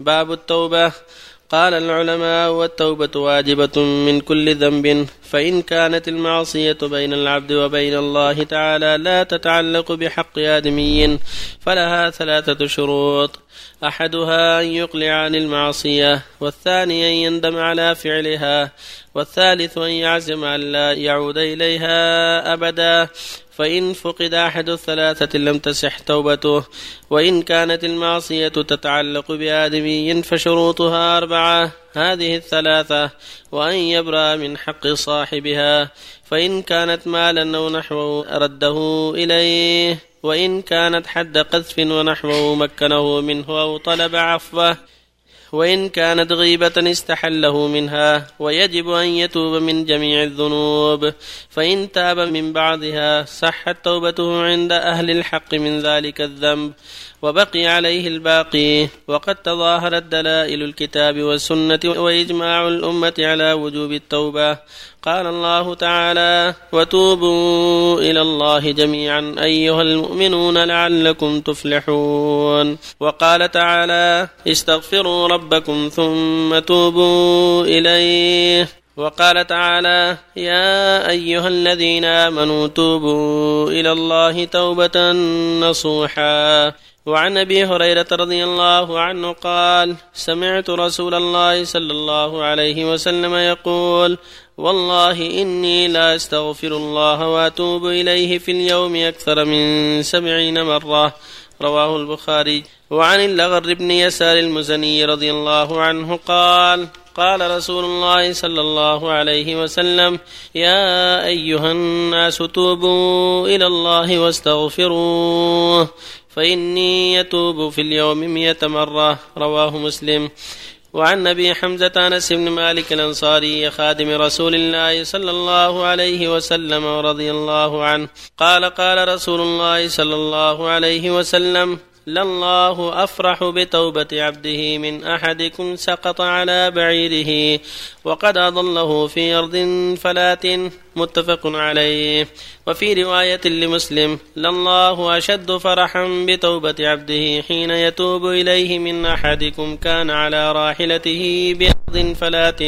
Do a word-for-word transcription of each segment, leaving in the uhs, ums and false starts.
باب التوبة. قال العلماء: والتوبة واجبة من كل ذنب، فإن كانت المعصية بين العبد وبين الله تعالى لا تتعلق بحق آدمي فلها ثلاثة شروط: أحدها أن يقلع عن المعصية، والثاني أن يندم على فعلها، والثالث أن يعزم أن لا يعود إليها أبدا. فإن فقد أحد الثلاثة لم تصح توبته. وإن كانت المعصية تتعلق بآدمي فشروطها أربعة هذه الثلاثة، وأن يبرأ من حق صاحبها، فإن كانت مالا أو نحوه رده إليه، وإن كانت حد قذف ونحوه مكنه منه أو طلب عفوه، وإن كانت غيبة استحله منها. ويجب أن يتوب من جميع الذنوب، فإن تاب من بعضها صحت توبته عند أهل الحق من ذلك الذنب وبقي عليه الباقي. وقد تظاهرت دلائل الكتاب والسنة وإجماع الأمة على وجوب التوبة. قال الله تعالى: وتوبوا إلى الله جميعا أيها المؤمنون لعلكم تفلحون. وقال تعالى: استغفروا ربكم ثم توبوا إليه. وقال تعالى: يا أيها الذين آمنوا توبوا إلى الله توبة نصوحا. وعن أبي هريرة رضي الله عنه قال: سمعت رسول الله صلى الله عليه وسلم يقول: والله إني لا أستغفر الله وأتوب إليه في اليوم أكثر من سبعين مرة. رواه البخاري. وعن اللغر بن يسار المزني رضي الله عنه قال: قال رسول الله صلى الله عليه وسلم: يا أيها الناس توبوا إلى الله واستغفروه فإني يتوب في اليوم مئة مرة. رواه مسلم. وعن أبي حمزة أنس بن مالك الأنصاري خادم رسول الله صلى الله عليه وسلم ورضي الله عنه قال: قال رسول الله صلى الله عليه وسلم: لله أفرح بتوبة عبده من أحدكم سقط على بعيره وقد أضله في أرض فلات. متفق عليه. وفي رواية لمسلم: لله أشد فرحا بتوبة عبده حين يتوب إليه من أحدكم كان على راحلته بأرض فلات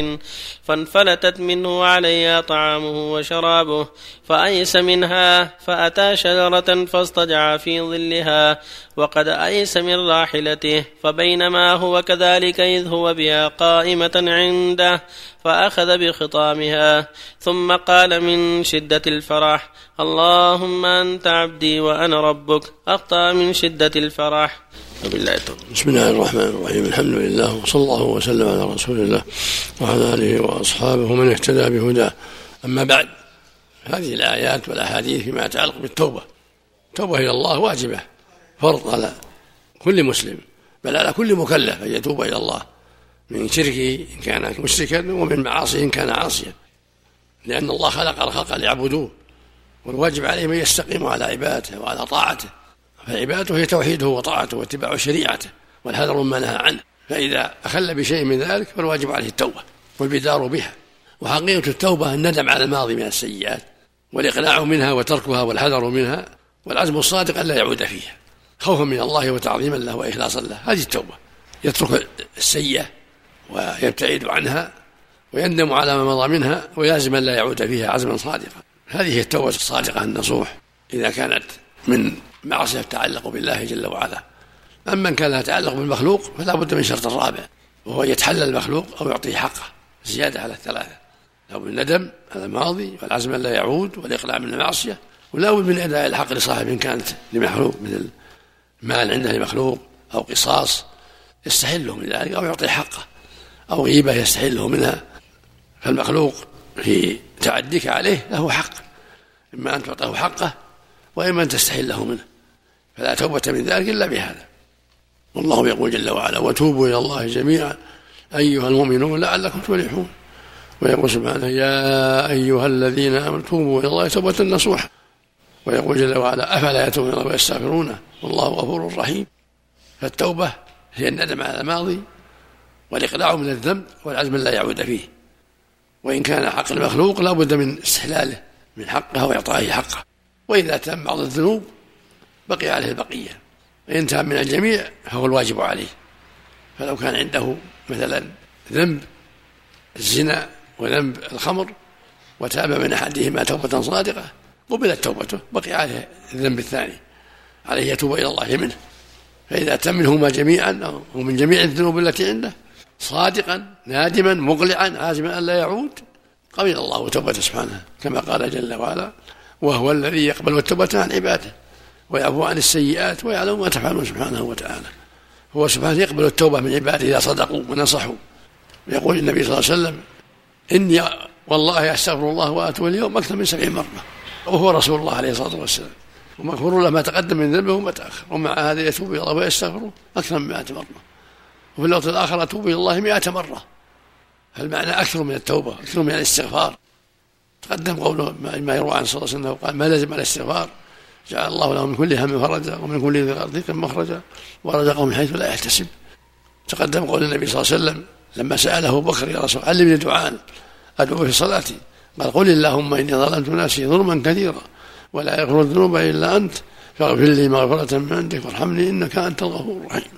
فانفلتت منه عليها طعامه وشرابه فأيس منها فأتى شجرة فاصطجع في ظلها وقد أيس من راحلته، فبينما هو كذلك إذ هو بها قائمة عنده فأخذ بخطامها ثم قال من شدة الفرح: اللهم أنت عبدي وأنا ربك. أخطأ من شدة الفرح. بسم الله الرحمن الرحيم. الحمد لله وصلى الله وسلم على رسول الله وعلى آله وأصحابه من اهتدى بهداه. أما بعد، هذه الآيات والأحاديث فيما يتعلق بالتوبة، التوبة إلى الله واجبة فرض على كل مسلم، بل على كل مكلف أن يتوب إلى الله من شركه إن كان مشركا ومن معاصيه إن كان عاصيا، لأن الله خلق الخلق ليعبدوه، والواجب عليهم أن يستقيموا على عبادته وعلى طاعته. فعبادته هي توحيده وطاعته واتباع شريعته والحذر مما نهى عنه، فإذا أخل بشيء من ذلك فالواجب عليه التوبة والبدار بها. وحقيقة التوبة الندم على الماضي من السيئات والإقلاع منها وتركها والحذر منها والعزم الصادق ألا يعود فيها خوفا من الله وتعظيما له وإخلاصا له. هذه التوبة يترك السيئة ويبتعد عنها ويندم على ما مضى منها ويلزم أن لا يعود فيها عزما صادقا. هذه التوبة الصادقة النصوح إذا كانت من معصية تتعلق بالله جل وعلا. أما إن كان لا يتعلق بالمخلوق فلا بد من شرط الرابع، وهو يتحلى المخلوق أو يعطيه حقه، زيادة على الثلاثة: لا بد من الندم على الماضي والعزم أن لا يعود والإقلاع من المعصية، ولا بد من أداء الحق لصاحب إن كانت لمخلوق مثل مال عنده لمخلوق أو قصاص يستحله من ذلك أو يعطيه حقه أو غيبة يستحله منها. فالمخلوق في تعديك عليه له حق، إما أن تعطيه حقه وإما أن تستحله منه، فلا توبة من ذلك إلا بهذا. والله يقول جل وعلا: وتوبوا إلى الله جميعا أيها المؤمنون لعلكم تفلحون. ويقول سبحانه: يا أيها الذين آمنوا توبوا إلى الله توبة نصوحا. ويقول جل وعلا: أفلا يتوبون ويستغفرون والله غفور رحيم. فالتوبة هي الندم على الماضي والإقلاع من الذنب والعزم لا يعود فيه، وإن كان حق المخلوق لا بد من استحلاله من حقه وإعطائه حقه، وإذا تم بعض الذنوب بقي عليه البقية، وإن تم من الجميع فهو الواجب عليه. فلو كان عنده مثلا ذنب الزنا وذنب الخمر وتاب من أحدهما توبة صادقة قبلت توبته، بقي عليه الذنب الثاني عليه يتوب إلى الله منه. فإذا تم منهما جميعا ومن جميع الذنوب التي عنده صادقا نادما مقلعا عازما أن لا يعود قبل الله توبته سبحانه، كما قال جل وعلا: وهو الذي يقبل التوبة عن عباده ويعفو عن السيئات ويعلم ما تفعلون سبحانه وتعالى. هو سبحانه يقبل التوبة من عباده إذا صدقوا ونصحوا. يقول النبي صلى الله عليه وسلم: إني والله أستغفر الله وأتوب اليوم أكثر من سبعين مرة، وهو رسول الله عليه الصلاة والسلام، ومغفور له ما تقدم من ذنبه وما تأخر، ومع هذا يتوب إلى الله ويستغفره أكثر من مائة مرة، وفي اللفظ الآخر أتوب إلى الله مائة مرة. فالمعنى أكثر من التوبة، أكثر من الاستغفار. تقدم قوله ما يروى عن صلى الله عليه وسلم قال: ما لزم الاستغفار جعل الله له من كل هم فرجا ومن كل ضيق مخرجا ورزقه من حيث لا يحتسب. تقدم قول النبي صلى الله عليه وسلم لما سأله بكر: يا رسول الله علمني دعاء أدعو في صلاتي، قال: قل اللهم إني ظلمت نفسي ظلما كثيرا ولا يغفر الذنوب إلا أنت فاغفر لي مغفرة من عندك وارحمني إنك أنت الغفور الرحيم.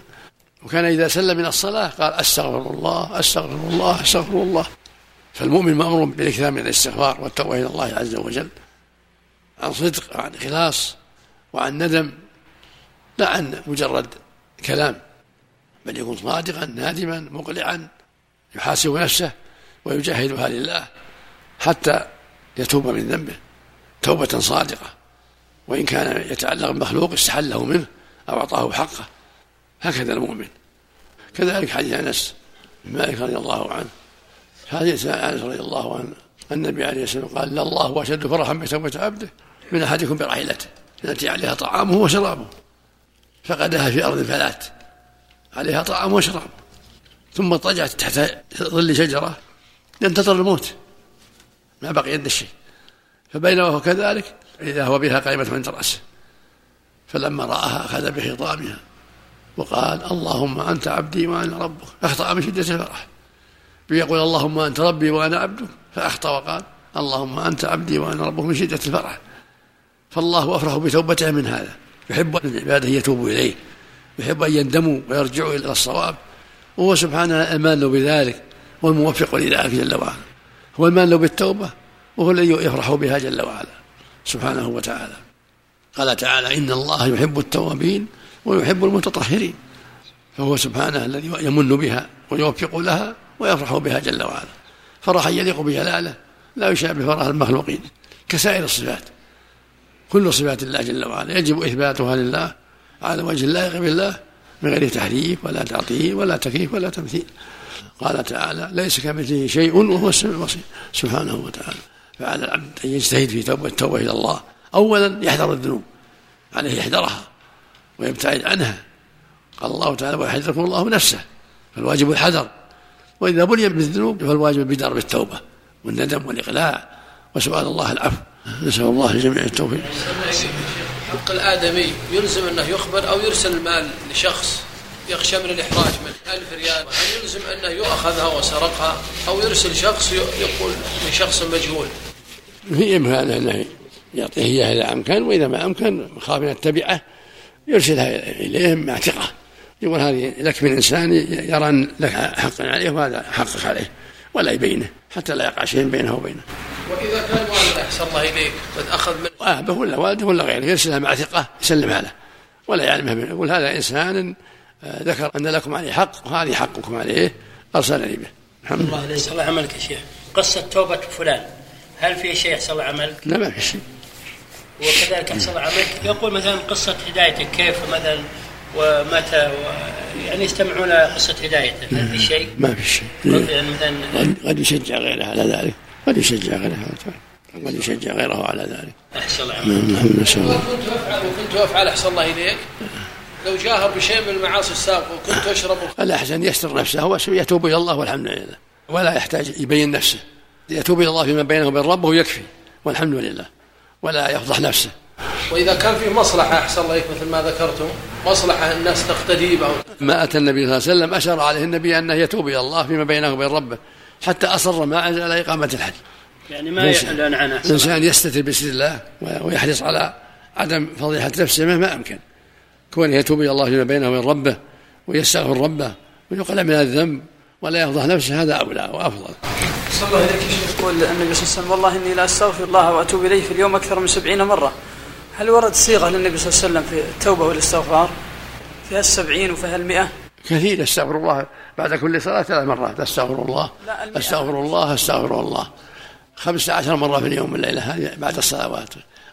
وكان إذا سلم من الصلاة قال: أستغفر الله أستغفر الله أستغفر الله. فالمؤمن مأمور بالإكثار من الاستغفار والتوبة إلى الله عز وجل عن صدق وعن إخلاص وعن ندم، لا عن مجرد كلام، بل يكون صادقا نادما مقلعا يحاسب نفسه ويجاهدها لله حتى يتوب من ذنبه توبة صادقة، وإن كان يتعلق بمخلوق استحله منه أو أعطاه حقه. هكذا المؤمن. كذلك حديث أنس بن مالك رضي الله عنه، حديث أنس رضي الله عنه النبي عليه الصلاة والسلام قال: لا الله أشد فرحا بتوبة عبده من أحدكم برحيلته التي عليها طعامه وشرابه فقدها في أرض فلات عليها طعامه وشرابه، ثم اضطجعت تحت ظل شجرة ينتظر الموت ما بقي عنده شيء، فبينما هو كذلك إذا هو بها قائمة عند رأسه، فلما رآها أخذ بخطامها وقال: اللهم أنت عبدي وأنا ربك. أخطأ من شدة الفرح بيقول: اللهم أنت ربي وأنا عبدك، فأخطأ وقال: اللهم أنت عبدي وأنا ربك من شدة الفرح. فالله أفرح بتوبته من هذا، يحب أن عباده يتوبوا إليه، يحب أن يندموا ويرجعوا إلى الصواب، وهو سبحانه أمان له بذلك والموفق لذلك جل وعلا. هو المان له بالتوبة وهو الذي يفرح بها جل وعلا سبحانه وتعالى. قال تعالى: إن الله يحب التوابين ويحب المتطهرين. فهو سبحانه الذي يمن بها ويوفق لها ويفرح بها جل وعلا فرحا يليق بجلاله لا يشابه فرح المخلوقين، كسائر الصفات. كل صفات الله جل وعلا يجب إثباتها لله على وجه اللائق بالله من غير تحريف ولا تعطيل ولا تكييف ولا تمثيل. قال تعالى: ليس كمثله شيء وهو السميع البصير سبحانه وتعالى. فعلى العبد أن يجتهد في توبة التوبة إلى الله. أولا يحذر الذنوب، عليه يحذرها ويبتعد عنها. قال الله تعالى: ويحذركم الله نفسه. فالواجب الحذر، وإذا بلي بالذنوب فالواجب البدار بالتوبة والندم والإقلاع وسؤال الله العفو. نسأل الله جميع التوفيق. حق الآدمي يلزم أنه يخبر أو يرسل المال لشخص يخشى من الإحراج من ألف ريال، هل يلزم أنه يأخذها وسرقها أو يرسل شخص يقول من شخص مجهول؟ في إمكانه أنه يعطيه إياها إذا أمكن، وإذا ما أمكن خاف من التبعة يرسلها إليهم مع ثقة، يقول: هذه لك من إنسان يرى أن لك حقا عليه وهذا حقك عليه، ولا يبينه حتى لا يقع شيء بينه وبينه. وإذا كان والده أحسن الله إليك قد أخذ من أبه ولا والده ولا غيره يرسلها مع ثقة يسلمها له ولا يعلمها منه، يقول: هذا إنسان ذكر أن لكم عليه حق وهذه حقكم عليه أرسلني به. الحمد لله. الله يصلح عملك يا شيخ. قصة توبة فلان هل في شيء يحصل عملك؟ لا ما في شيء. وكذلك يحصل عملك يقول مثلا قصة هدايته كيف مثلا ومتى و... يعني يستمعون قصة هدايته هل في شيء؟ ما في شيء. يعني مثلا قد يشجع غيره على ذلك، قد يشجع غيره على ذلك، قد يشجع غيره على ذلك. أحسن الله عملك. ما شاء الله. وكنت أفعل وكنت أفعل أحسن الله إليك لو جاهر بشيء من المعاصي السابقة وكنت أشرب الأحسن يستر نفسه هو يتوب إلى الله والحمد لله، ولا يحتاج يبين نفسه، يتوب إلى الله فيما بينه وبين ربه يكفي والحمد لله، ولا يفضح نفسه. وإذا كان فيه مصلحة أحسن الله إليك مثل ما ذكرتم مصلحة الناس تقتدي به، ما أتى النبي صلى الله عليه وسلم أشار عليه النبي أنه يتوب إلى الله فيما بينه وبين ربه حتى أصر ما عجل على إقامة الحج، يعني ما يعلن عنه الإنسان يستتر بسر الله ويحرص على عدم فضيحة نفسه مهما أمكن، كونه يتوب إلى الله فيما بينه وبين ربه ويستغفر ربه ويقلل من الذنب ولا يفضح نفسه، هذا أولى وأفضل. صلى الله عليه وسلم يقول النبي صلى الله عليه وسلم: والله إني لا أستغفر الله وأتوب إليه في اليوم أكثر من سبعين مرة. هل ورد صيغة للنبي صلى الله عليه وسلم في التوبة والاستغفار فيها السبعين وفيها المئة؟ كثير. استغفر الله بعد كل صلاة ثلاث مرات، استغفر الله استغفر الله استغفر الله خمس عشر مرة في اليوم والليلة، هذه بعد الصلوات،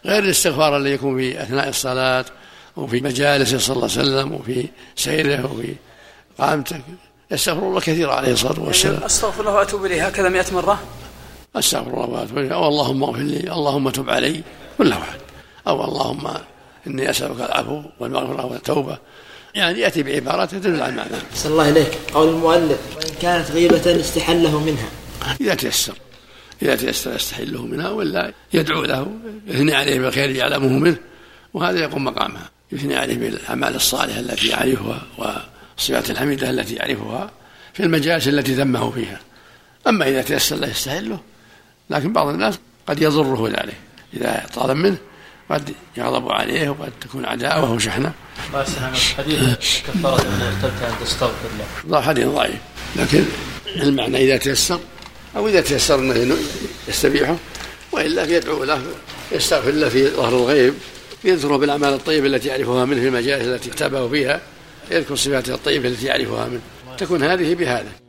غير الاستغفار اللي يكون في أثناء الصلاة وفي مجالسه صلى الله عليه وسلم وفي سيره وفي قامته. استغفر الله كثير عليه الصلاة والسلام. يعني استغفر الله وأتوب إليه هكذا مئة مرة، استغفر الله وأتوب إليه، أو اللهم اغفر لي، اللهم تب علي، كل واحد، أو اللهم إني أسألك العفو والمغفرة والتوبة، يعني يأتي بعبارات تدل على معناه. صلى الله عليك. قول المؤلف: وإن كانت غيبة استحله منها، إذا تيسر إذا تيسر يستحله منها، ولا يدعو له، يثني عليه بالخير يعلمه منه، وهذا يقوم مقامها، يثني عليه بالأعمال الصالحة التي يعرفها والصفات الحميدة التي يعرفها في المجالس التي ذمه فيها. أما إذا تيسر لا يستحله، لكن بعض الناس قد يضره ذلك، إذا طالب منه قد يغضب عليه وقد تكون عداوه شحنه. ما سهم الحديث كفرت من ارتبت أن تستغفر الله، هذا حديث ضعيف، لكن المعنى إذا تيسر، أو إذا تيسر أنه يستبيحه، وإلا يدعو له، يستغفر له في ظهر الغيب، يذكره بالأعمال الطيبة التي يعرفها منه في المجالس التي اكتبه فيها، يذكر صفاته الطيبة التي يعرفها منه، تكون هذه بهذا.